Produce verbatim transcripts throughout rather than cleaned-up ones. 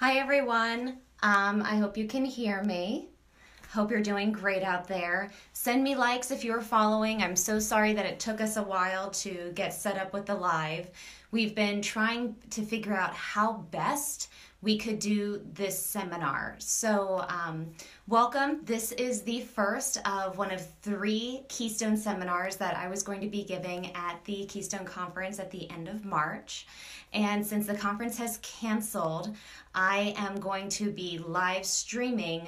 Hi everyone, um, I hope you can hear me. Hope you're doing great out there. Send me likes if you're following. I'm so sorry that it took us a while to get set up with the live. We've been trying to figure out how best we could do this seminar. So um, welcome. This is the first of one of three Keystone seminars that I was going to be giving at the Keystone Conference at the end of March. And since the conference has canceled, I am going to be live streaming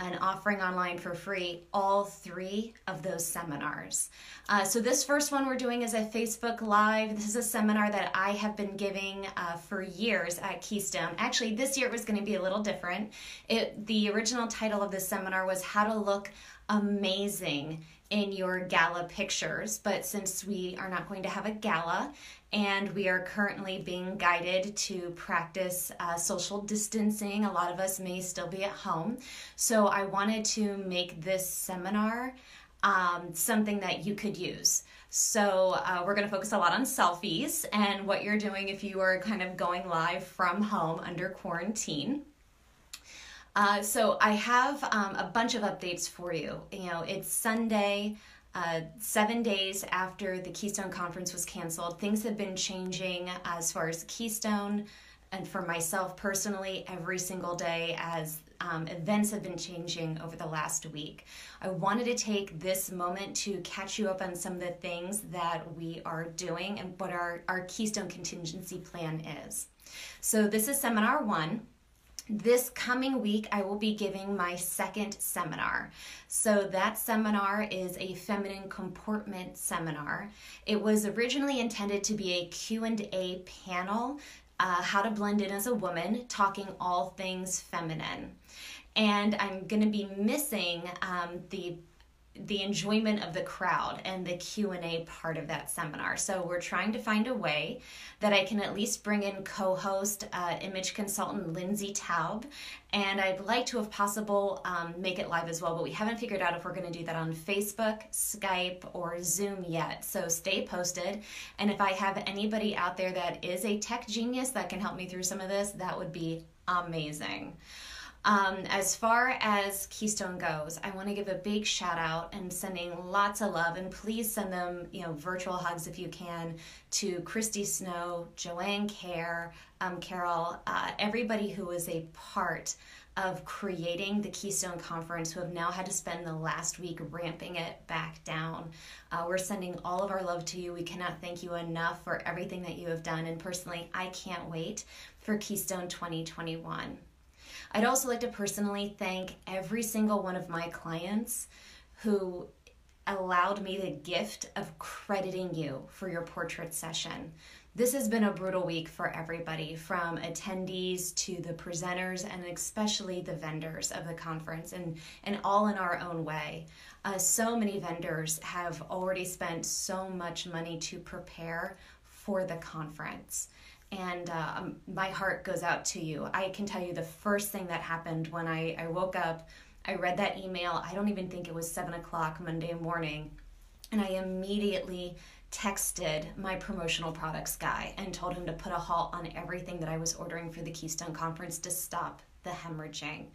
and offering online for free all three of those seminars. Uh, so this first one we're doing is a Facebook Live. This is a seminar that I have been giving uh, for years at Keystone. Actually, this year it was going to be a little different. It, the original title of this seminar was How to Look Amazing in Your Gala Pictures, but since we are not going to have a gala, and we are currently being guided to practice uh, social distancing. A lot of us may still be at home. So I wanted to make this seminar um, something that you could use. So uh, we're gonna focus a lot on selfies and what you're doing if you are kind of going live from home under quarantine. Uh, so I have um, a bunch of updates for you. You know, it's Sunday. Uh, seven days after the Keystone Conference was canceled, things have been changing as far as Keystone and for myself personally every single day as um, events have been changing over the last week. I wanted to take this moment to catch you up on some of the things that we are doing and what our, our Keystone contingency plan is. So this is seminar one. This coming week, I will be giving my second seminar. So that seminar is a feminine comportment seminar. It was originally intended to be a Q and A panel, uh, how to blend in as a woman, talking all things feminine. And I'm going to be missing um, the the enjoyment of the crowd and the Q and A part of that seminar. So we're trying to find a way that I can at least bring in co-host uh, image consultant Lindsay Taub, and I'd like to, if possible, um, make it live as well, but we haven't figured out if we're going to do that on Facebook, Skype, or Zoom yet. So stay posted, and if I have anybody out there that is a tech genius that can help me through some of this, that would be amazing. Um, as far as Keystone goes, I want to give a big shout out and sending lots of love, and please send them, you know, virtual hugs if you can, to Christy Snow, Joanne Kerr, um, Carol, uh, everybody who was a part of creating the Keystone Conference who have now had to spend the last week ramping it back down. Uh, we're sending all of our love to you. We cannot thank you enough for everything that you have done, and personally, I can't wait for Keystone twenty twenty-one. I'd also like to personally thank every single one of my clients who allowed me the gift of crediting you for your portrait session. This has been a brutal week for everybody, from attendees to the presenters and especially the vendors of the conference, and, and all in our own way. Uh, so many vendors have already spent so much money to prepare for the conference. And uh, my heart goes out to you. I can tell you the first thing that happened when I, I woke up, I read that email. I don't even think it was seven o'clock Monday morning. And I immediately texted my promotional products guy and told him to put a halt on everything that I was ordering for the Keystone Conference to stop the hemorrhaging.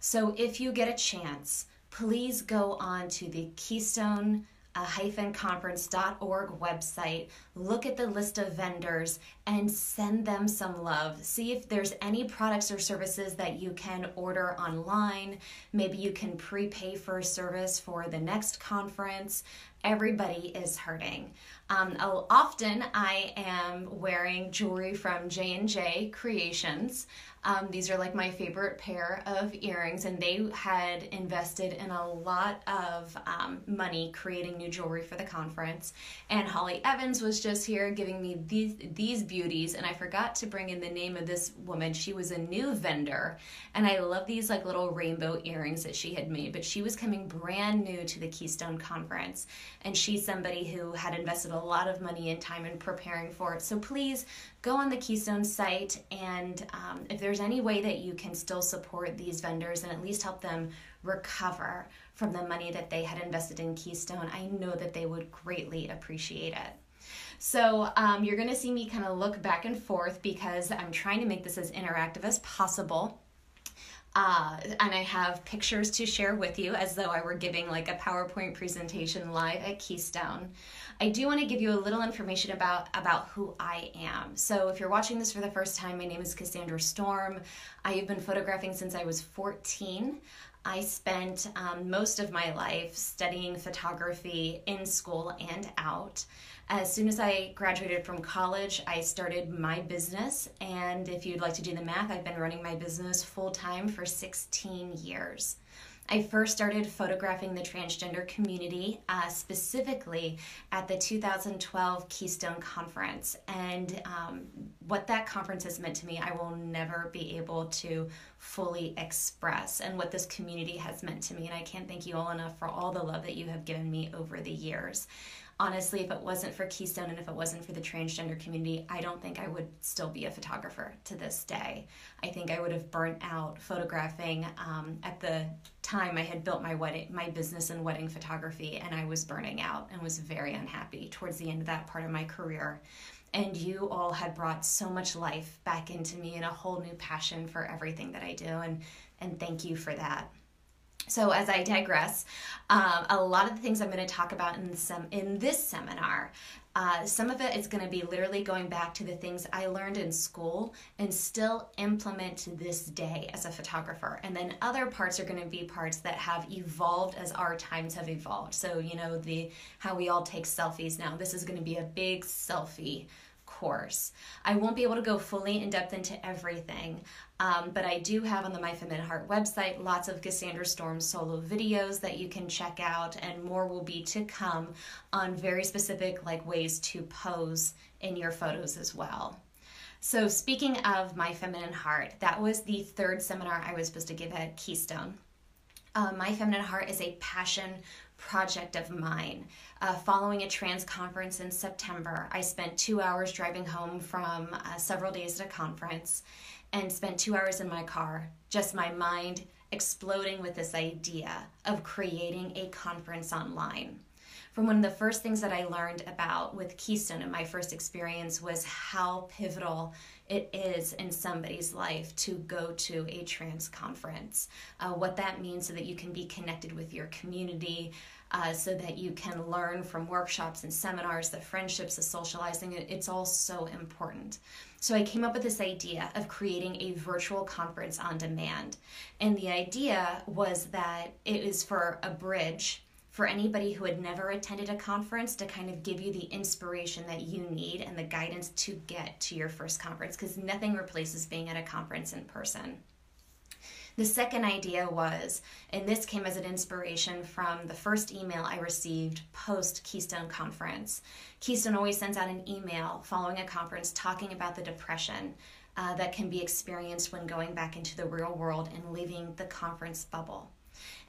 So if you get a chance, please go on to the Keystone a conference dot org website, look at the list of vendors and send them some love. See if there's any products or services that you can order online. Maybe you can prepay for a service for the next conference. Everybody is hurting. Um, often I am wearing jewelry from J and J Creations. Um, these are like my favorite pair of earrings, and they had invested in a lot of um, money creating new jewelry for the conference. And Holly Evans was just here giving me these, these beauties, and I forgot to bring in the name of this woman. She was a new vendor, and I love these like little rainbow earrings that she had made, but she was coming brand new to the Keystone Conference, and she's somebody who had invested a lot of money and time in preparing for it. So please go on the Keystone site, and um, if there's any way that you can still support these vendors and at least help them recover from the money that they had invested in Keystone, I know that they would greatly appreciate it. So um, you're going to see me kind of look back and forth because I'm trying to make this as interactive as possible. Uh, and I have pictures to share with you as though I were giving like a PowerPoint presentation live at Keystone. I do want to give you a little information about, about who I am. So if you're watching this for the first time, my name is Cassandra Storm. I have been photographing since I was fourteen. I spent um, most of my life studying photography in school and out. As soon as I graduated from college, I started my business, and if you'd like to do the math, I've been running my business full-time for sixteen years. I first started photographing the transgender community, uh, specifically at the two thousand twelve Keystone Conference, and um, what that conference has meant to me, I will never be able to fully express, and what this community has meant to me, and I can't thank you all enough for all the love that you have given me over the years. Honestly, if it wasn't for Keystone and if it wasn't for the transgender community, I don't think I would still be a photographer to this day. I think I would have burnt out photographing. Um, at the time, I had built my wedding, my business in wedding photography, and I was burning out and was very unhappy towards the end of that part of my career. And you all had brought so much life back into me and a whole new passion for everything that I do, and, and thank you for that. So as I digress, um, a lot of the things I'm going to talk about in, some, in this seminar, uh, some of it is going to be literally going back to the things I learned in school and still implement to this day as a photographer. And then other parts are going to be parts that have evolved as our times have evolved. So, you know, the how we all take selfies now. This is going to be a big selfie course. I won't be able to go fully in depth into everything, um, but I do have on the My Feminine Heart website lots of Cassandra Storm solo videos that you can check out, and more will be to come on very specific like ways to pose in your photos as well. So speaking of My Feminine Heart, that was the third seminar I was supposed to give at Keystone. Uh, My Feminine Heart is a passion project of mine. Uh, following a trans conference in September, I spent two hours driving home from uh, several days at a conference and spent two hours in my car, just my mind exploding with this idea of creating a conference online. From one of the first things that I learned about with Keystone in my first experience was how pivotal it is in somebody's life to go to a trans conference, uh, what that means so that you can be connected with your community, uh, so that you can learn from workshops and seminars, the friendships, the socializing. It's all so important. So I came up with this idea of creating a virtual conference on demand. And the idea was that it is for a bridge for anybody who had never attended a conference to kind of give you the inspiration that you need and the guidance to get to your first conference, because nothing replaces being at a conference in person. The second idea was, and this came as an inspiration from the first email I received post Keystone Conference. Keystone always sends out an email following a conference talking about the depression uh, that can be experienced when going back into the real world and leaving the conference bubble.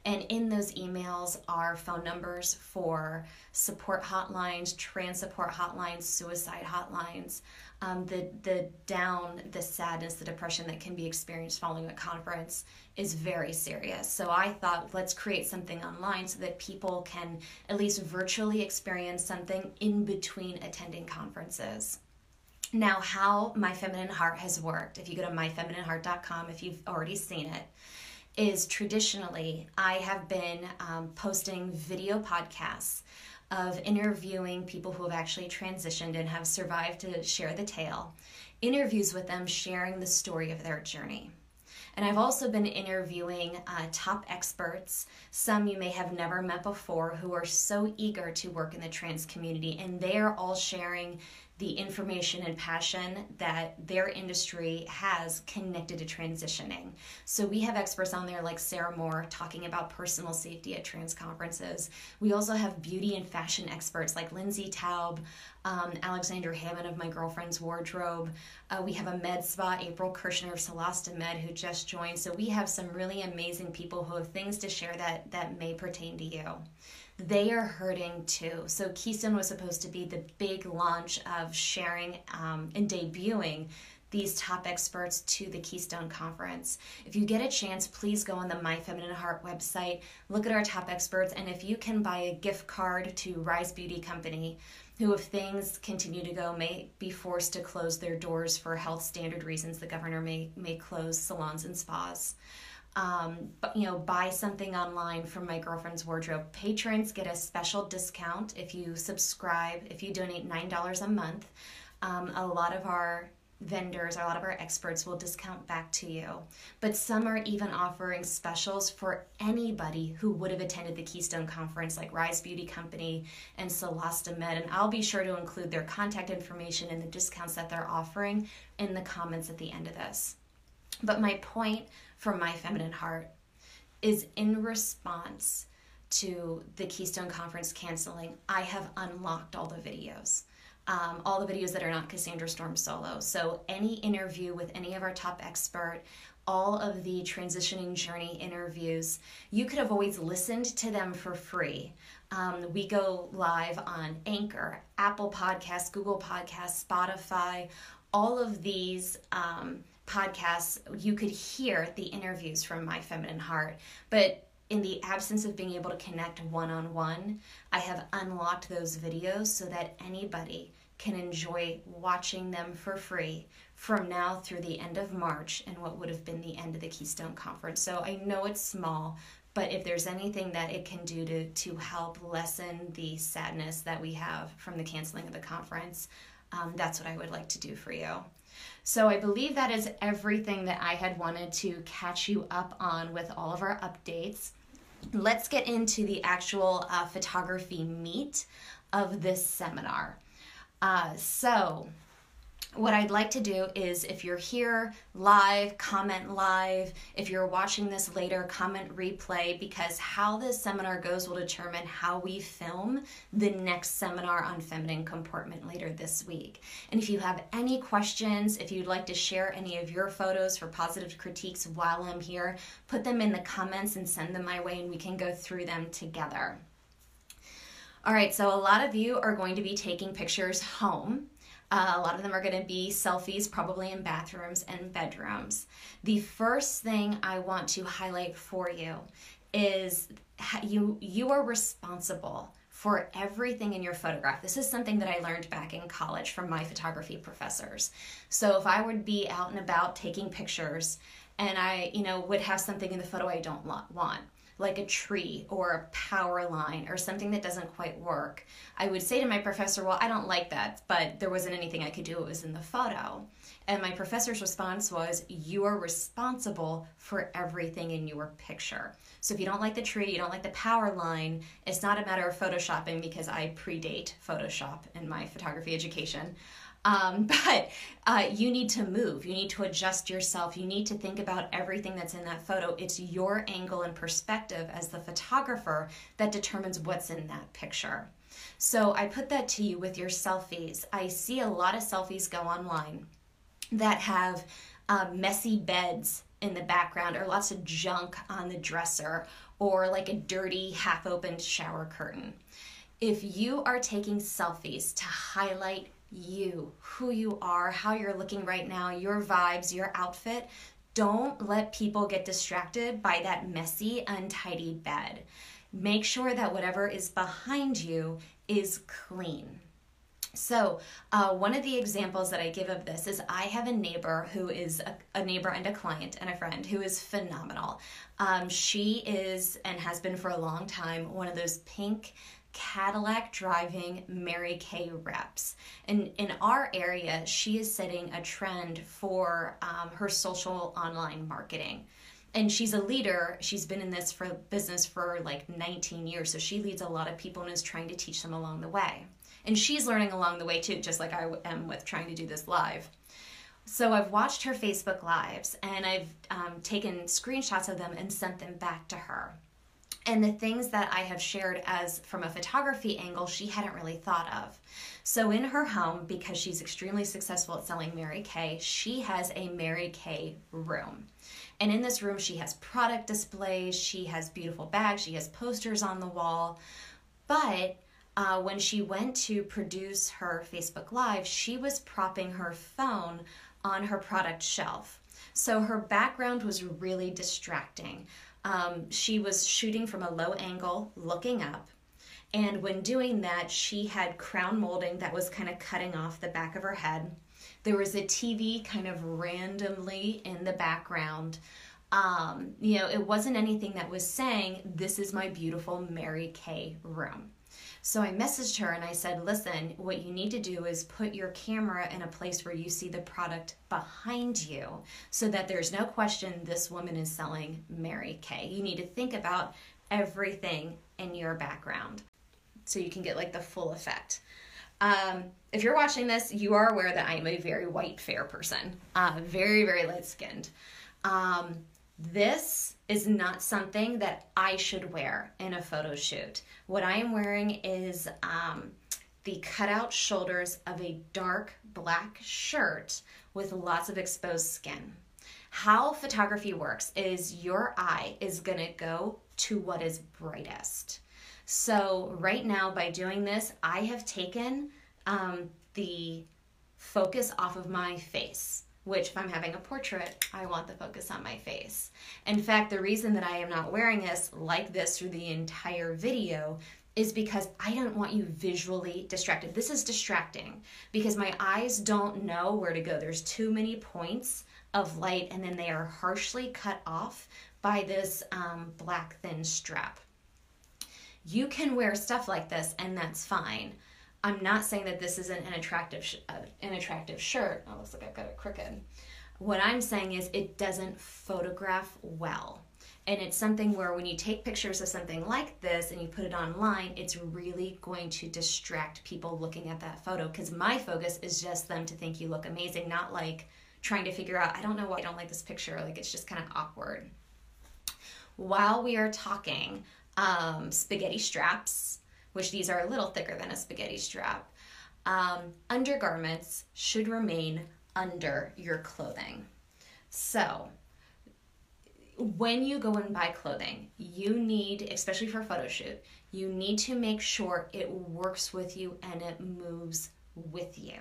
And in those emails are phone numbers for support hotlines, trans support hotlines, suicide hotlines, um, the, the down, the sadness, the depression that can be experienced following a conference is very serious. So I thought, let's create something online so that people can at least virtually experience something in between attending conferences. Now, how My Feminine Heart has worked, if you go to my feminine heart dot com, if you've already seen it, is traditionally I have been um, posting video podcasts of interviewing people who have actually transitioned and have survived to share the tale, interviews with them sharing the story of their journey. And I've also been interviewing uh, top experts, some you may have never met before, who are so eager to work in the trans community, and they are all sharing the information and passion that their industry has connected to transitioning. So we have experts on there like Sarah Moore talking about personal safety at trans conferences. We also have beauty and fashion experts like Lindsay Taub, um, Alexander Hammond of My Girlfriend's Wardrobe. Uh, we have a med spa, April Kirshner of Solasta Med, who just joined. So we have some really amazing people who have things to share that, that may pertain to you. They are hurting too. So Keystone was supposed to be the big launch of sharing um, and debuting these top experts to the Keystone Conference. If you get a chance, please go on the My Feminine Heart website, look at our top experts, and if you can buy a gift card to Rise Beauty Company, who, if things continue to go, may be forced to close their doors for health standard reasons. The governor may, may close salons and spas. Um, but, you know, buy something online from My Girlfriend's Wardrobe. Patrons get a special discount if you subscribe, if you donate nine dollars a month. Um, a lot of our vendors, a lot of our experts will discount back to you. But some are even offering specials for anybody who would have attended the Keystone Conference, like Rise Beauty Company and Solasta Med. And I'll be sure to include their contact information and the discounts that they're offering in the comments at the end of this. But my point from My Feminine Heart is, in response to the Keystone Conference canceling, I have unlocked all the videos. Um, all the videos that are not Cassandra Storm solo. So any interview with any of our top expert, all of the transitioning journey interviews, you could have always listened to them for free. Um, we go live on Anchor, Apple Podcasts, Google Podcasts, Spotify, all of these um, podcasts. You could hear the interviews from My Feminine Heart, but in the absence of being able to connect one-on-one, I have unlocked those videos so that anybody can enjoy watching them for free from now through the end of March and what would have been the end of the Keystone Conference. So I know it's small, but if there's anything that it can do to, to help lessen the sadness that we have from the canceling of the conference, um, that's what I would like to do for you. So I believe that is everything that I had wanted to catch you up on with all of our updates. Let's get into the actual uh, photography meat of this seminar. Uh, so what I'd like to do is, if you're here live, comment live. If you're watching this later, comment replay, because how this seminar goes will determine how we film the next seminar on feminine comportment later this week. And if you have any questions, if you'd like to share any of your photos for positive critiques while I'm here, put them in the comments and send them my way, and we can go through them together. All right, so a lot of you are going to be taking pictures home. Uh, a lot of them are going to be selfies, probably in bathrooms and bedrooms. The first thing I want to highlight for you is you, you are responsible for everything in your photograph. This is something that I learned back in college from my photography professors. So if I would be out and about taking pictures and I, you know, would have something in the photo I don't want, like a tree or a power line or something that doesn't quite work, I would say to my professor, well, I don't like that, but there wasn't anything I could do. It was in the photo. And my professor's response was, you are responsible for everything in your picture. So if you don't like the tree, you don't like the power line, it's not a matter of Photoshopping, because I predate Photoshop in my photography education. Um, but uh, you need to move, you need to adjust yourself, you need to think about everything that's in that photo. It's your angle and perspective as the photographer that determines what's in that picture. So I put that to you with your selfies. I see a lot of selfies go online that have uh, messy beds in the background, or lots of junk on the dresser, or like a dirty half-opened shower curtain. If you are taking selfies to highlight you, who you are, how you're looking right now, your vibes, your outfit, don't let people get distracted by that messy, untidy bed. Make sure that whatever is behind you is clean. So uh, one of the examples that I give of this is, I have a neighbor who is a, a neighbor and a client and a friend who is phenomenal. Um, she is, and has been for a long time, one of those pink Cadillac driving Mary Kay reps. And in our area, she is setting a trend for um, her social online marketing. And she's a leader. She's been in this for business for like nineteen years. So she leads a lot of people and is trying to teach them along the way. And she's learning along the way too, just like I am with trying to do this live. So I've watched her Facebook Lives, and I've um, taken screenshots of them and sent them back to her. And the things that I have shared as from a photography angle, she hadn't really thought of. So in her home, because she's extremely successful at selling Mary Kay, she has a Mary Kay room. And in this room, she has product displays, she has beautiful bags, she has posters on the wall. But uh, when she went to produce her Facebook Live, she was propping her phone on her product shelf. So her background was really distracting. Um, she was shooting from a low angle, looking up, And when doing that, she had crown molding that was kind of cutting off the back of her head. There was a T V kind of randomly in the background. Um, you know, it wasn't anything that was saying, this is my beautiful Mary Kay room. So I messaged her and I said, listen, what you need to do is put your camera in a place where you see the product behind you so that there's no question this woman is selling Mary Kay. You need to think about everything in your background so you can get like the full effect. Um, if you're watching this, you are aware that I am a very white, fair person, uh, very, very light-skinned. Um, this is not something that I should wear in a photo shoot. What I am wearing is um, the cutout shoulders of a dark black shirt with lots of exposed skin. How photography works is your eye is gonna go to what is brightest. So right now by doing this, I have taken um, the focus off of my face, which if I'm having a portrait, I want the focus on my face. In fact, the reason that I am not wearing this like this through the entire video is because I don't want you visually distracted. This is distracting because my eyes don't know where to go. There's too many points of light and then they are harshly cut off by this um, black thin strap. You can wear stuff like this and that's fine. I'm not saying that this isn't an attractive, sh uh, an attractive shirt. Oh, looks like I've got it crooked. What I'm saying is it doesn't photograph well. And it's something where when you take pictures of something like this and you put it online, it's really going to distract people looking at that photo because my focus is just them to think you look amazing, not like trying to figure out, I don't know why I don't like this picture. Like it's just kind of awkward. While we are talking, um, spaghetti straps, which these are a little thicker than a spaghetti strap, um, undergarments should remain under your clothing. So when you go and buy clothing, you need, especially for a photo shoot, you need to make sure it works with you and it moves with you.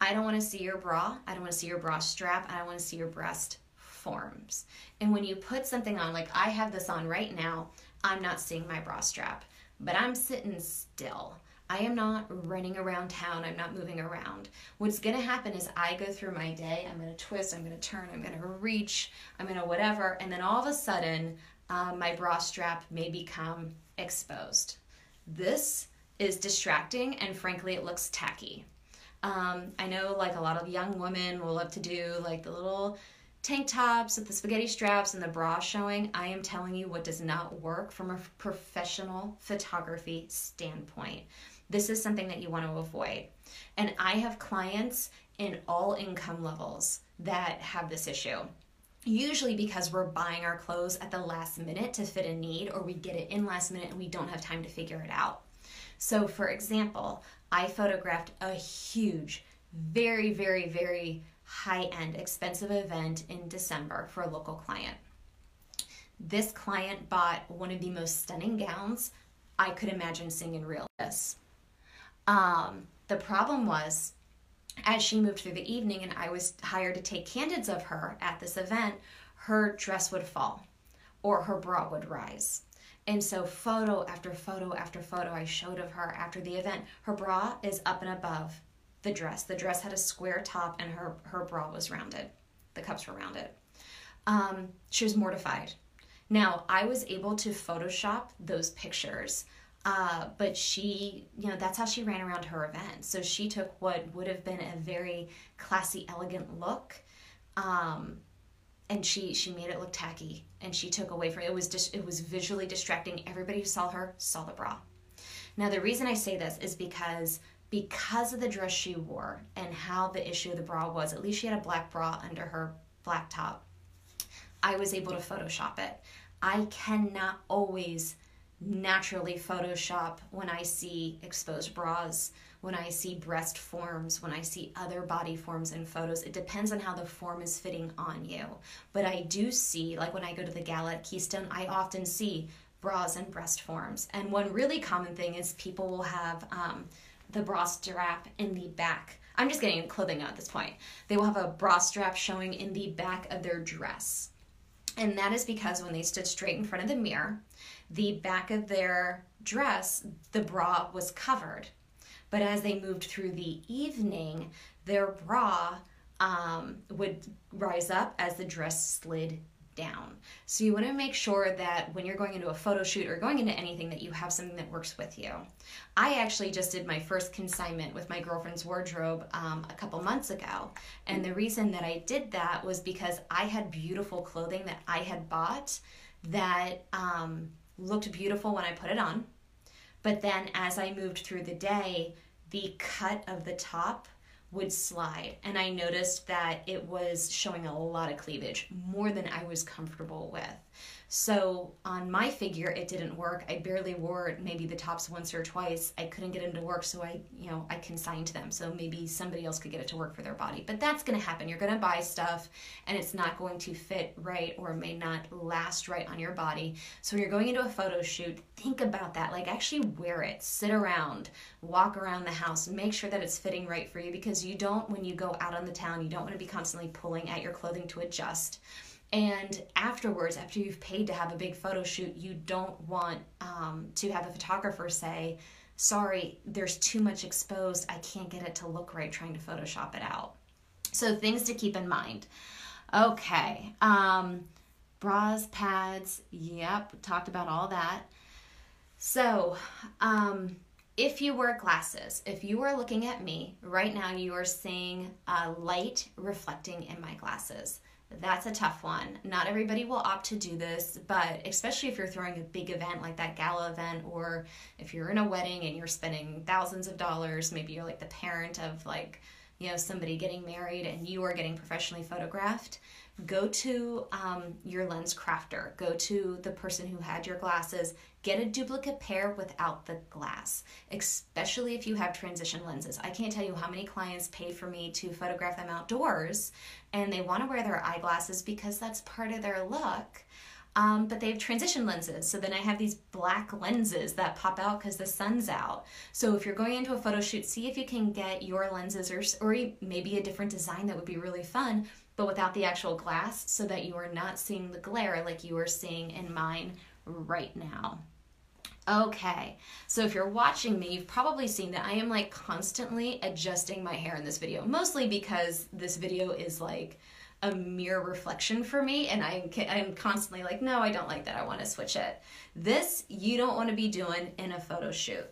I don't wanna see your bra, I don't wanna see your bra strap, I don't wanna see your breast forms. And when you put something on, like I have this on right now, I'm not seeing my bra strap. But I'm sitting still. I am not running around town. I'm not moving around. What's gonna happen is I go through my day, I'm gonna twist, I'm gonna turn, I'm gonna reach, I'm gonna whatever, and then all of a sudden, uh, my bra strap may become exposed. This is distracting, and frankly, it looks tacky. Um, I know like a lot of young women will love to do like the little tank tops with the spaghetti straps and the bra showing. I am telling you what does not work from a professional photography standpoint. This is something that you want to avoid. And I have clients in all income levels that have this issue. Usually because we're buying our clothes at the last minute to fit a need, or we get it in last minute and we don't have time to figure it out. So for example, I photographed a huge, very, very, very high-end expensive event in December for a local client. This client bought one of the most stunning gowns I could imagine seeing in real life. Um, the problem was, as she moved through the evening and I was hired to take candids of her at this event, her dress would fall or her bra would rise. And so photo after photo after photo I showed of her after the event, her bra is up and above the dress. The dress had a square top and her, her bra was rounded. The cups were rounded. Um, she was mortified. Now, I was able to Photoshop those pictures, uh, but she, you know, that's how she ran around her event. So she took what would have been a very classy, elegant look, um, and she, she made it look tacky, and she took away from it. It was just, it was visually distracting. Everybody who saw her saw the bra. Now, the reason I say this is because because of the dress she wore and how the issue of the bra was, at least she had a black bra under her black top, I was able to Photoshop it. I cannot always naturally Photoshop when I see exposed bras, when I see breast forms, when I see other body forms in photos. It depends on how the form is fitting on you. But I do see, like when I go to the gala at Keystone, I often see bras and breast forms. And one really common thing is people will have, um, the bra strap in the back. I'm just getting clothing at this point. They will have a bra strap showing in the back of their dress. And that is because when they stood straight in front of the mirror, the back of their dress, the bra was covered. But as they moved through the evening, their bra um, would rise up as the dress slid down. So you want to make sure that when you're going into a photo shoot or going into anything, that you have something that works with you. I actually just did my first consignment with My Girlfriend's Wardrobe um, a couple months ago, and the reason that I did that was because I had beautiful clothing that I had bought that um, looked beautiful when I put it on, but then as I moved through the day, the cut of the top would slide, and I noticed that it was showing a lot of cleavage, more than I was comfortable with. So on my figure, it didn't work. I barely wore maybe the tops once or twice. I couldn't get them to work, so I, you know, I consigned them. So maybe somebody else could get it to work for their body. But that's gonna happen. You're gonna buy stuff, and it's not going to fit right, or may not last right on your body. So when you're going into a photo shoot, think about that. Like, actually wear it, sit around, walk around the house, make sure that it's fitting right for you, because you don't, when you go out on the town, you don't want to be constantly pulling at your clothing to adjust. And afterwards, after you've paid to have a big photo shoot, you don't want um, to have a photographer say, sorry, there's too much exposed, I can't get it to look right, trying to Photoshop it out. So things to keep in mind. Okay, um, bras, pads, yep, talked about all that. So, um, if you wear glasses, if you are looking at me right now, you are seeing uh, light reflecting in my glasses. That's a tough one. Not everybody will opt to do this, but especially if you're throwing a big event like that gala event, or if you're in a wedding and you're spending thousands of dollars, maybe you're like the parent of like, you know, somebody getting married and you are getting professionally photographed, go to um, your lens crafter, go to the person who had your glasses, get a duplicate pair without the glass, especially if you have transition lenses. I can't tell you how many clients pay for me to photograph them outdoors, and they want to wear their eyeglasses because that's part of their look. Um, but they have transition lenses, so then I have these black lenses that pop out because the sun's out. So if you're going into a photo shoot, see if you can get your lenses, or, or maybe a different design that would be really fun, but without the actual glass, so that you are not seeing the glare like you are seeing in mine right now. Okay, so if you're watching me, you've probably seen that I am like constantly adjusting my hair in this video, mostly because this video is like a mirror reflection for me, and I'm, I'm constantly like, no, I don't like that, I want to switch it. This you don't want to be doing in a photo shoot.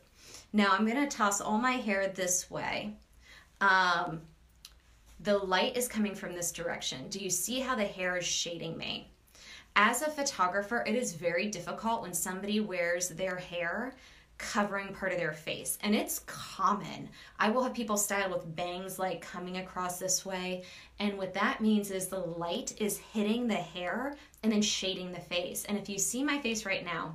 Now I'm going to toss all my hair this way. Um, the light is coming from this direction. Do you see how the hair is shading me? As a photographer, it is very difficult when somebody wears their hair covering part of their face, and it's common. I will have people styled with bangs like coming across this way, and what that means is the light is hitting the hair and then shading the face. And if you see my face right now,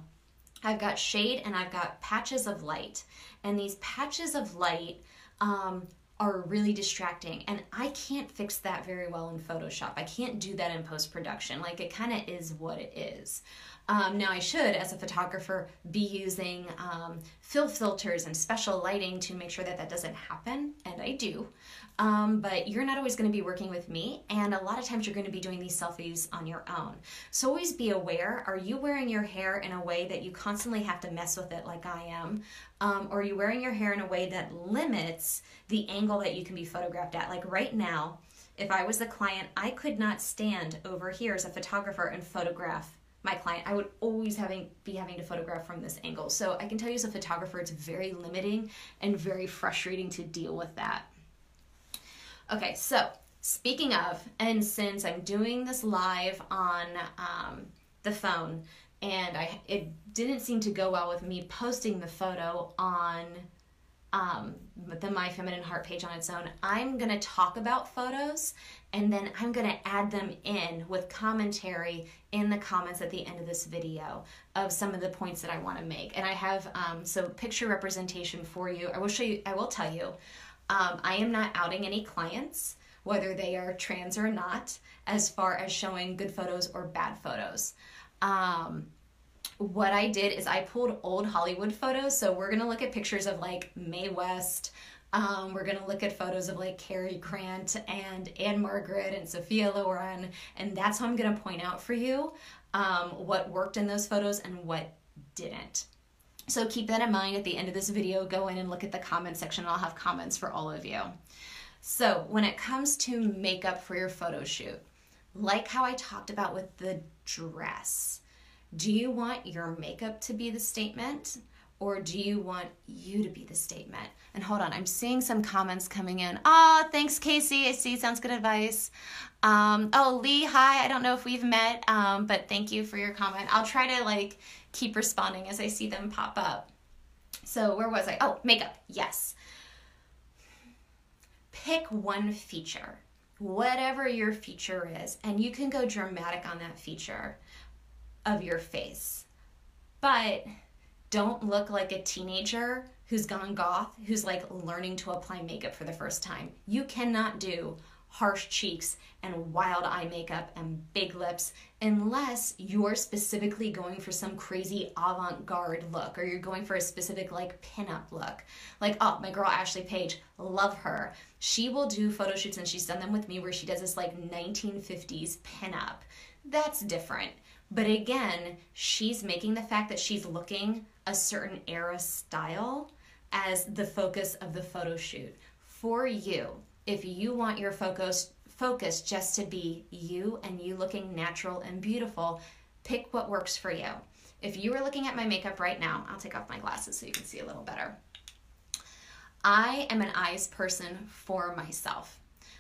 I've got shade and I've got patches of light, and these patches of light um, are really distracting, and I can't fix that very well in Photoshop. I can't do that in post-production. Like, it kind of is what it is. Um, now I should, as a photographer, be using um, fill filters and special lighting to make sure that that doesn't happen, and I do, um, but you're not always going to be working with me, and a lot of times you're going to be doing these selfies on your own. So always be aware, are you wearing your hair in a way that you constantly have to mess with it like I am, um, or are you wearing your hair in a way that limits the angle that you can be photographed at? Like right now, if I was the client, I could not stand over here as a photographer and photograph my client. I would always having be having to photograph from this angle. So I can tell you, as a photographer, it's very limiting and very frustrating to deal with that. Okay, so speaking of, and since I'm doing this live on um, the phone, and I it didn't seem to go well with me posting the photo on um, the My Feminine Heart page on its own, I'm gonna talk about photos, and then I'm gonna add them in with commentary in the comments at the end of this video of some of the points that I wanna make. And I have um, some picture representation for you. I will show you, I will tell you, um, I am not outing any clients, whether they are trans or not, as far as showing good photos or bad photos. Um, What I did is I pulled old Hollywood photos, so we're gonna look at pictures of like Mae West, um, we're gonna look at photos of like Cary Grant and Anne Margaret and Sophia Loren, and that's how I'm gonna point out for you um, what worked in those photos and what didn't. So keep that in mind. At the end of this video, go in and look at the comment section, and I'll have comments for all of you. So when it comes to makeup for your photo shoot, like how I talked about with the dress, do you want your makeup to be the statement, or do you want you to be the statement? And hold on, I'm seeing some comments coming in. Oh, thanks, Casey. I see, sounds good advice. Um, oh, Lee, hi. I don't know if we've met, um, but thank you for your comment. I'll try to like keep responding as I see them pop up. So where was I? Oh, makeup. Yes. Pick one feature, whatever your feature is, and you can go dramatic on that feature of your face. But don't look like a teenager who's gone goth, who's like learning to apply makeup for the first time. You cannot do harsh cheeks and wild eye makeup and big lips unless you're specifically going for some crazy avant-garde look, or you're going for a specific like pinup look. Like, oh, my girl Ashley Page, love her. She will do photo shoots, and she's done them with me, where she does this like nineteen fifties pinup. That's different. But again, she's making the fact that she's looking a certain era style as the focus of the photo shoot. For you, if you want your focus focus just to be you and you looking natural and beautiful, pick what works for you. If you were looking at my makeup right now, I'll take off my glasses so you can see a little better. I am an eyes person for myself.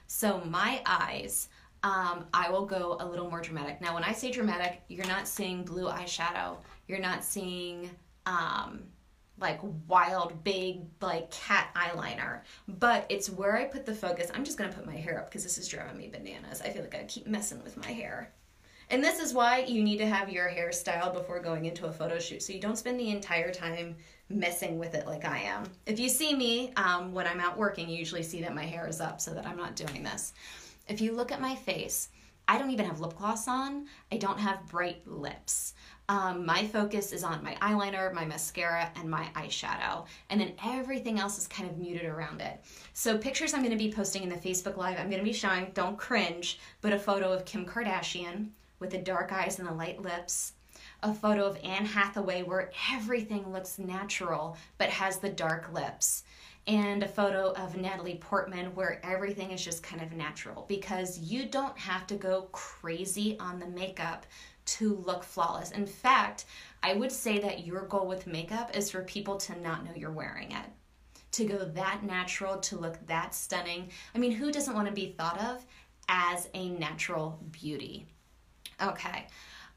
So my eyes, um, I will go a little more dramatic. Now when I say dramatic, you're not seeing blue eyeshadow. You're not seeing um, like wild, big, like cat eyeliner, but it's where I put the focus. I'm just gonna put my hair up because this is driving me bananas. I feel like I keep messing with my hair. And this is why you need to have your hair styled before going into a photo shoot, so you don't spend the entire time messing with it like I am. If you see me um, when I'm out working, you usually see that my hair is up so that I'm not doing this. If you look at my face, I don't even have lip gloss on. I don't have bright lips. Um, my focus is on my eyeliner, my mascara, and my eyeshadow, and then everything else is kind of muted around it. So pictures I'm going to be posting in the Facebook Live, I'm going to be showing, don't cringe, but a photo of Kim Kardashian with the dark eyes and the light lips, a photo of Anne Hathaway where everything looks natural but has the dark lips, and a photo of Natalie Portman where everything is just kind of natural, because you don't have to go crazy on the makeup to look flawless. In fact, I would say that your goal with makeup is for people to not know you're wearing it, to go that natural, to look that stunning. I mean, who doesn't want to be thought of as a natural beauty? Okay,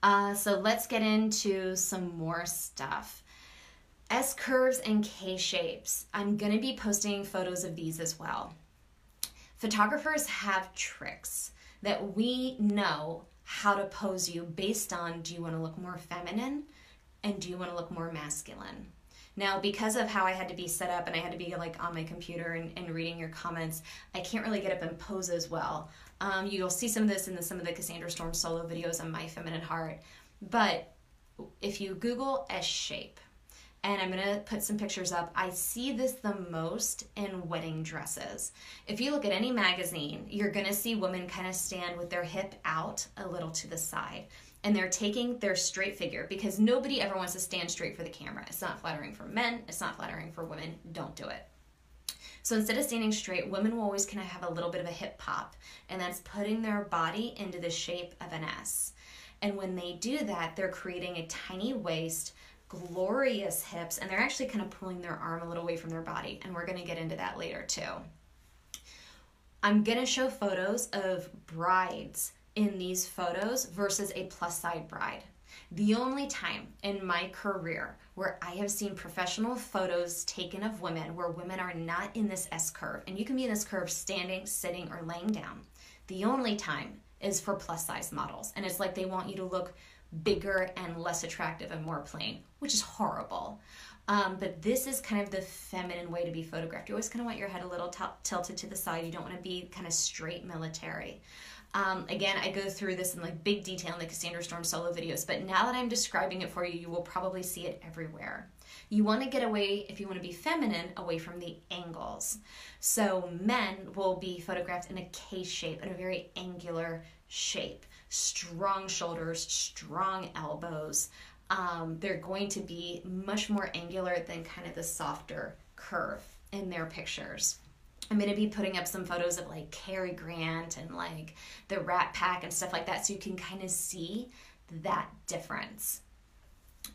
uh, so let's get into some more stuff. S-curves and K-shapes. I'm going to be posting photos of these as well. Photographers have tricks that we know how to pose you based on, do you want to look more feminine and do you want to look more masculine? Now, because of how I had to be set up and I had to be like on my computer and, and reading your comments, I can't really get up and pose as well. Um, you'll see some of this in the, some of the Cassandra Storm solo videos on My Feminine Heart. But if you Google S-shape, and I'm gonna put some pictures up. I see this the most in wedding dresses. If you look at any magazine, you're gonna see women kind of stand with their hip out a little to the side, and they're taking their straight figure, because nobody ever wants to stand straight for the camera. It's not flattering for men, it's not flattering for women, don't do it. So instead of standing straight, women will always kind of have a little bit of a hip pop, and that's putting their body into the shape of an S. And when they do that, they're creating a tiny waist, glorious hips, and they're actually kind of pulling their arm a little away from their body, and we're going to get into that later too. I'm going to show photos of brides in these photos versus a plus size bride. The only time in my career where I have seen professional photos taken of women where women are not in this S curve, and you can be in this curve standing, sitting, or laying down, the only time is for plus size models, and it's like they want you to look bigger and less attractive and more plain, which is horrible. Um, but this is kind of the feminine way to be photographed. You always kind of want your head a little tilted to the side. You don't want to be kind of straight military. Um, again, I go through this in like big detail in the Cassandra Storm solo videos, but now that I'm describing it for you, you will probably see it everywhere. You want to get away, if you want to be feminine, away from the angles. So men will be photographed in a K shape, in a very angular shape. Strong shoulders, strong elbows, um, they're going to be much more angular than kind of the softer curve in their pictures. I'm going to be putting up some photos of like Cary Grant and like the Rat Pack and stuff like that, so you can kind of see that difference.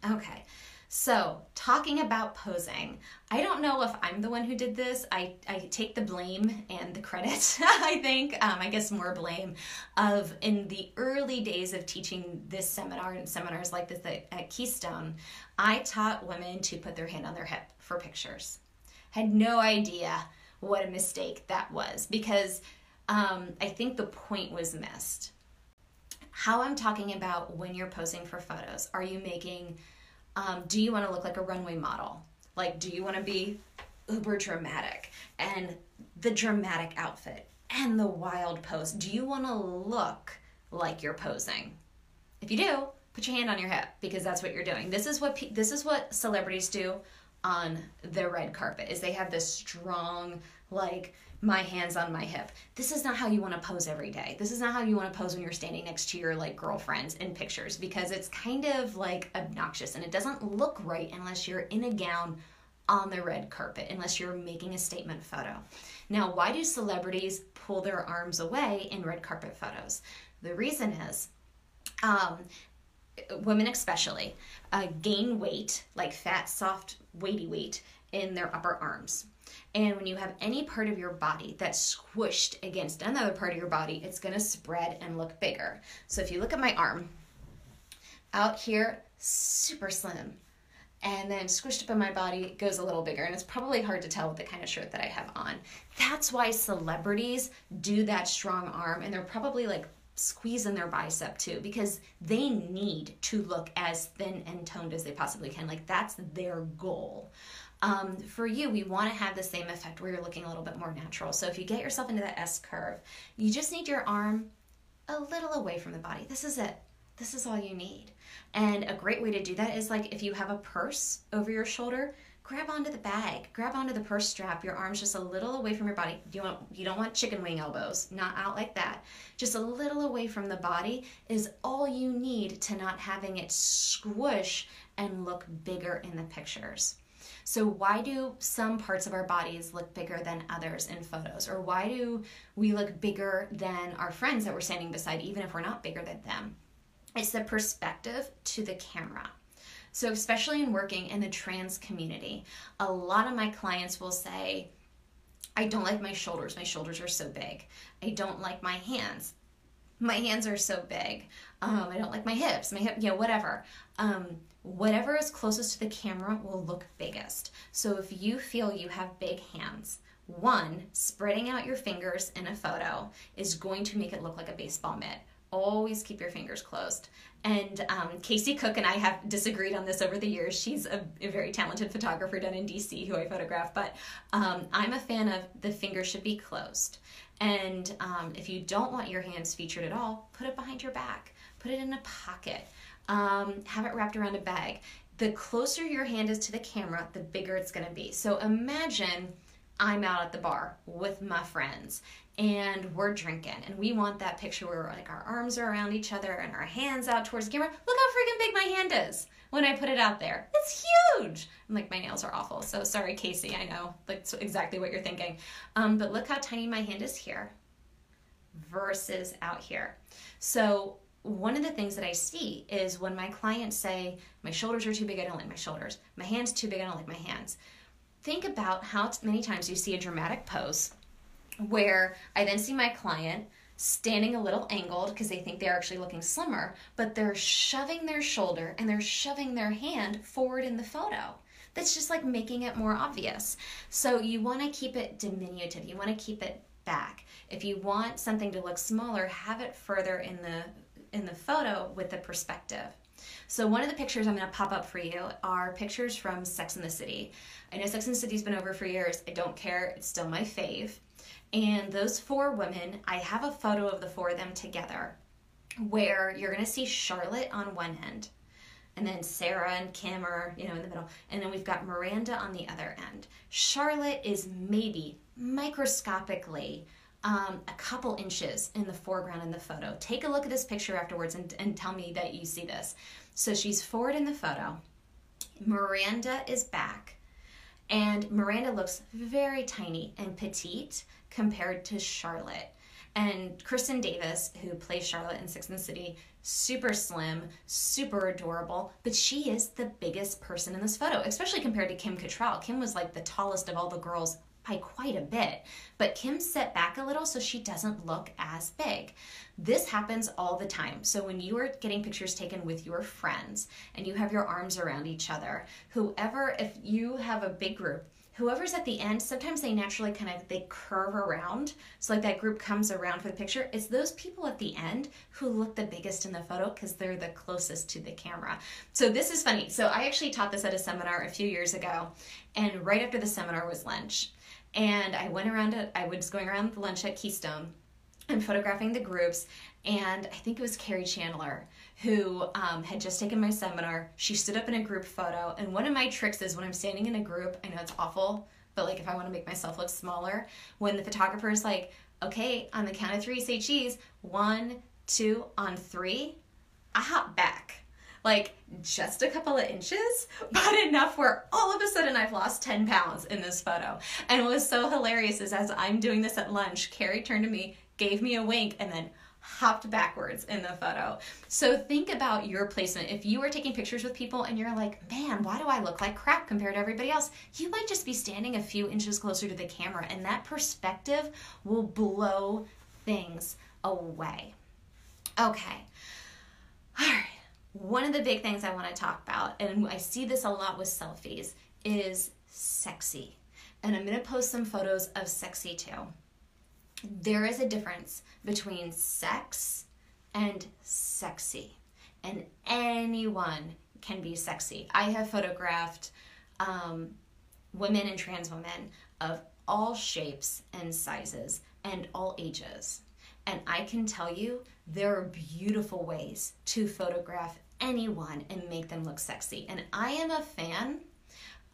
Okay, so talking about posing, I don't know if I'm the one who did this. I, I take the blame and the credit, I think, um, I guess more blame, of in the early days of teaching this seminar and seminars like this at, at Keystone, I taught women to put their hand on their hip for pictures. Had no idea what a mistake that was, because um, I think the point was missed. How I'm talking about when you're posing for photos, are you making, um, do you want to look like a runway model? Like, do you want to be uber dramatic and the dramatic outfit and the wild pose? Do you want to look like you're posing? If you do, put your hand on your hip, because that's what you're doing. This is what, this is what celebrities do on the red carpet, is they have this strong, like, my hands on my hip. This is not how you want to pose every day. This is not how you want to pose when you're standing next to your like girlfriends in pictures, because it's kind of like obnoxious and it doesn't look right unless you're in a gown on the red carpet, unless you're making a statement photo. Now, why do celebrities pull their arms away in red carpet photos? The reason is, um, women especially, uh, gain weight, like fat, soft, weighty weight in their upper arms. And when you have any part of your body that's squished against another part of your body, it's going to spread and look bigger. So if you look at my arm, out here, super slim, and then squished up in my body, it goes a little bigger. And it's probably hard to tell with the kind of shirt that I have on. That's why celebrities do that strong arm, and they're probably like squeezing their bicep too, because they need to look as thin and toned as they possibly can. Like, that's their goal. Um, for you, we want to have the same effect where you're looking a little bit more natural. So if you get yourself into that S curve, you just need your arm a little away from the body. This is it. This is all you need. And a great way to do that is, like, if you have a purse over your shoulder, grab onto the bag, grab onto the purse strap, your arms just a little away from your body. You want, you don't want chicken wing elbows, not out like that. Just a little away from the body is all you need to not having it squish and look bigger in the pictures. So why do some parts of our bodies look bigger than others in photos? Or why do we look bigger than our friends that we're standing beside, even if we're not bigger than them? It's the perspective to the camera. So especially in working in the trans community, a lot of my clients will say, I don't like my shoulders. My shoulders are so big. I don't like my hands. My hands are so big. Um, I don't like my hips, my hip, you know, whatever. Um, whatever is closest to the camera will look biggest. So if you feel you have big hands, one, spreading out your fingers in a photo is going to make it look like a baseball mitt. Always keep your fingers closed. And um, Casey Cook and I have disagreed on this over the years. She's a, a very talented photographer down in D C who I photograph, but um, I'm a fan of the fingers should be closed. And um, if you don't want your hands featured at all, put it behind your back. Put it in a pocket. Um, have it wrapped around a bag. The closer your hand is to the camera, the bigger it's going to be. So imagine I'm out at the bar with my friends and we're drinking, and we want that picture where like our arms are around each other and our hands out towards the camera. Look how freaking big my hand is when I put it out there. It's huge. I'm like, my nails are awful. So sorry, Casey, I know that's exactly what you're thinking. Um, but look how tiny my hand is here versus out here. So one of the things that I see is when my clients say, my shoulders are too big, I don't like my shoulders. My hands too big, I don't like my hands. Think about how many times you see a dramatic pose where I then see my client standing a little angled because they think they're actually looking slimmer, but they're shoving their shoulder and they're shoving their hand forward in the photo. That's just like making it more obvious. So you want to keep it diminutive. You want to keep it back. If you want something to look smaller, have it further in the in the photo with the perspective. So one of the pictures I'm going to pop up for you are pictures from Sex and the City. I know Sex and the City's been over for years. I don't care. It's still my fave. And those four women, I have a photo of the four of them together where you're going to see Charlotte on one end, and then Sarah and Kim are, you know, in the middle. And then we've got Miranda on the other end. Charlotte is maybe microscopically um, a couple inches in the foreground in the photo. Take a look at this picture afterwards and, and tell me that you see this. So she's forward in the photo. Miranda is back, and Miranda looks very tiny and petite compared to Charlotte. And Kristen Davis, who plays Charlotte in Sex and the City, super slim, super adorable, but she is the biggest person in this photo, especially compared to Kim Cattrall. Kim was like the tallest of all the girls by quite a bit, but Kim set back a little so she doesn't look as big. This happens all the time. So when you are getting pictures taken with your friends and you have your arms around each other, whoever, if you have a big group, whoever's at the end, sometimes they naturally kind of, they curve around. So like that group comes around for the picture. It's those people at the end who look the biggest in the photo because they're the closest to the camera. So this is funny. So I actually taught this at a seminar a few years ago, and right after the seminar was lunch. And I went around, to, I was going around the lunch at Keystone and photographing the groups. And I think it was Carrie Chandler who um, had just taken my seminar. She stood up in a group photo, and one of my tricks is when I'm standing in a group, I know it's awful, but like if I want to make myself look smaller, when the photographer is like, okay, on the count of three, say cheese, one, two, on three, I hop back. Like just a couple of inches, but enough where all of a sudden I've lost ten pounds in this photo. And what was so hilarious is as I'm doing this at lunch, Carrie turned to me, gave me a wink, and then hopped backwards in the photo. So think about your placement. If you are taking pictures with people and you're like, man, why do I look like crap compared to everybody else? You might just be standing a few inches closer to the camera, and that perspective will blow things away. Okay, all right. One of the big things I want to talk about, and I see this a lot with selfies, is sexy. And I'm going to post some photos of sexy too. There is a difference between sex and sexy. And anyone can be sexy. I have photographed um, women and trans women of all shapes and sizes and all ages. And I can tell you there are beautiful ways to photograph anyone and make them look sexy. And I am a fan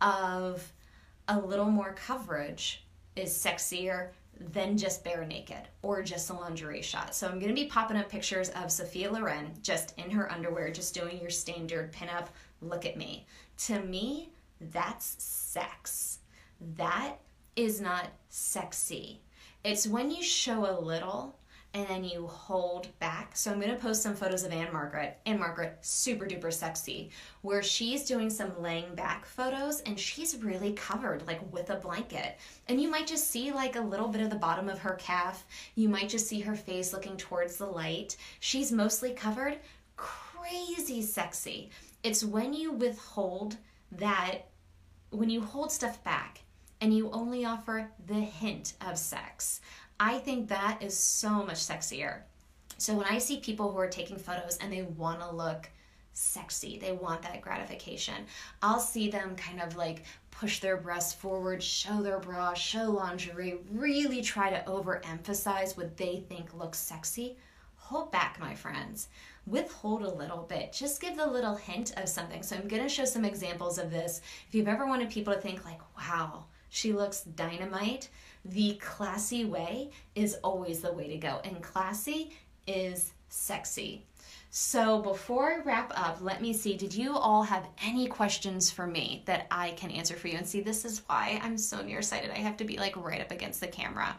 of a little more coverage is sexier than just bare naked or just a lingerie shot. So I'm going to be popping up pictures of Sophia Loren just in her underwear, just doing your standard pinup, look at me. To me, that's sex. That is not sexy. It's when you show a little and then you hold back. So I'm going to post some photos of Anne Margaret. Anne Margaret, super duper sexy, where she's doing some laying back photos and she's really covered, like with a blanket. And you might just see like a little bit of the bottom of her calf. You might just see her face looking towards the light. She's mostly covered. Crazy sexy. It's when you withhold that, when you hold stuff back and you only offer the hint of sex. I think that is so much sexier. So when I see people who are taking photos and they want to look sexy, they want that gratification, I'll see them kind of like push their breasts forward, show their bra, show lingerie, really try to overemphasize what they think looks sexy. Hold back, my friends. Withhold a little bit. Just give the little hint of something. So I'm going to show some examples of this. If you've ever wanted people to think like, wow, she looks dynamite, the classy way is always the way to go, and classy is sexy. So before I wrap up, let me see, did you all have any questions for me that I can answer for you? And see, this is why I'm so nearsighted. I have to be like right up against the camera.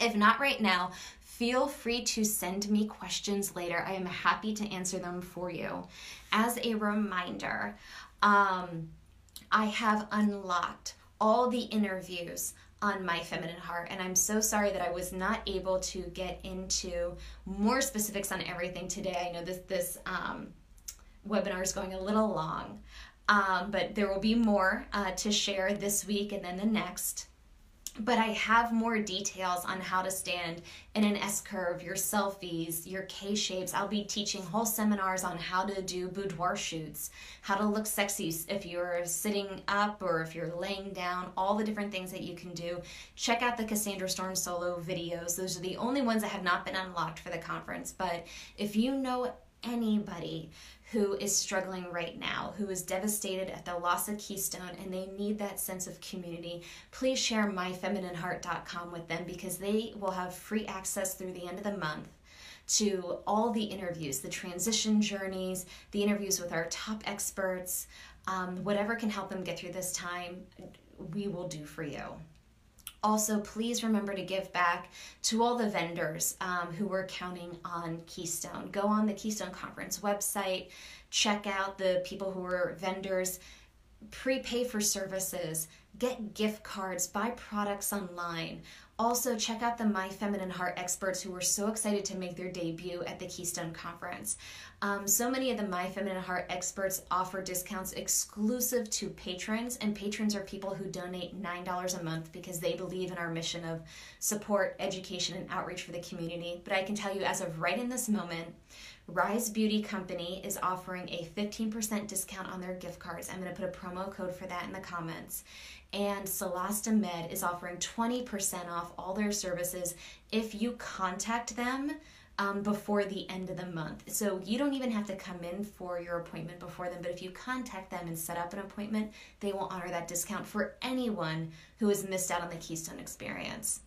If not right now, feel free to send me questions later. I am happy to answer them for you. As a reminder, um, I have unlocked all the interviews on My Feminine Heart, and I'm so sorry that I was not able to get into more specifics on everything today. I know this this um, webinar is going a little long, um, but there will be more uh, to share this week and then the next. But I have more details on how to stand in an S-curve, your selfies, your K-shapes. I'll be teaching whole seminars on how to do boudoir shoots, how to look sexy if you're sitting up or if you're laying down, all the different things that you can do. Check out the Cassandra Storm solo videos. Those are the only ones that have not been unlocked for the conference. But if you know anybody who is struggling right now, who is devastated at the loss of Keystone and they need that sense of community, please share my feminine heart dot com with them, because they will have free access through the end of the month to all the interviews, the transition journeys, the interviews with our top experts, um, whatever can help them get through this time, we will do for you. Also, please remember to give back to all the vendors um, who were counting on Keystone. Go on the Keystone Conference website, check out the people who were vendors, prepay for services, get gift cards, buy products online. Also, check out the My Feminine Heart experts who were so excited to make their debut at the Keystone Conference. Um, so many of the My Feminine Heart experts offer discounts exclusive to patrons, and patrons are people who donate nine dollars a month because they believe in our mission of support, education, and outreach for the community. But I can tell you, as of right in this moment, Rise Beauty Company is offering a fifteen percent discount on their gift cards. I'm going to put a promo code for that in the comments. And Solasta Med is offering twenty percent off all their services if you contact them um, before the end of the month. So you don't even have to come in for your appointment before them, but if you contact them and set up an appointment, they will honor that discount for anyone who has missed out on the Keystone experience.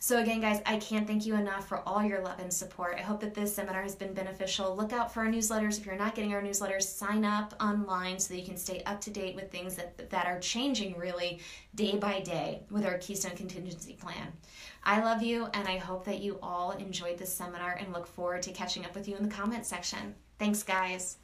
So again, guys, I can't thank you enough for all your love and support. I hope that this seminar has been beneficial. Look out for our newsletters. If you're not getting our newsletters, sign up online so that you can stay up to date with things that, that are changing really day by day with our Keystone Contingency Plan. I love you, and I hope that you all enjoyed this seminar and look forward to catching up with you in the comments section. Thanks, guys.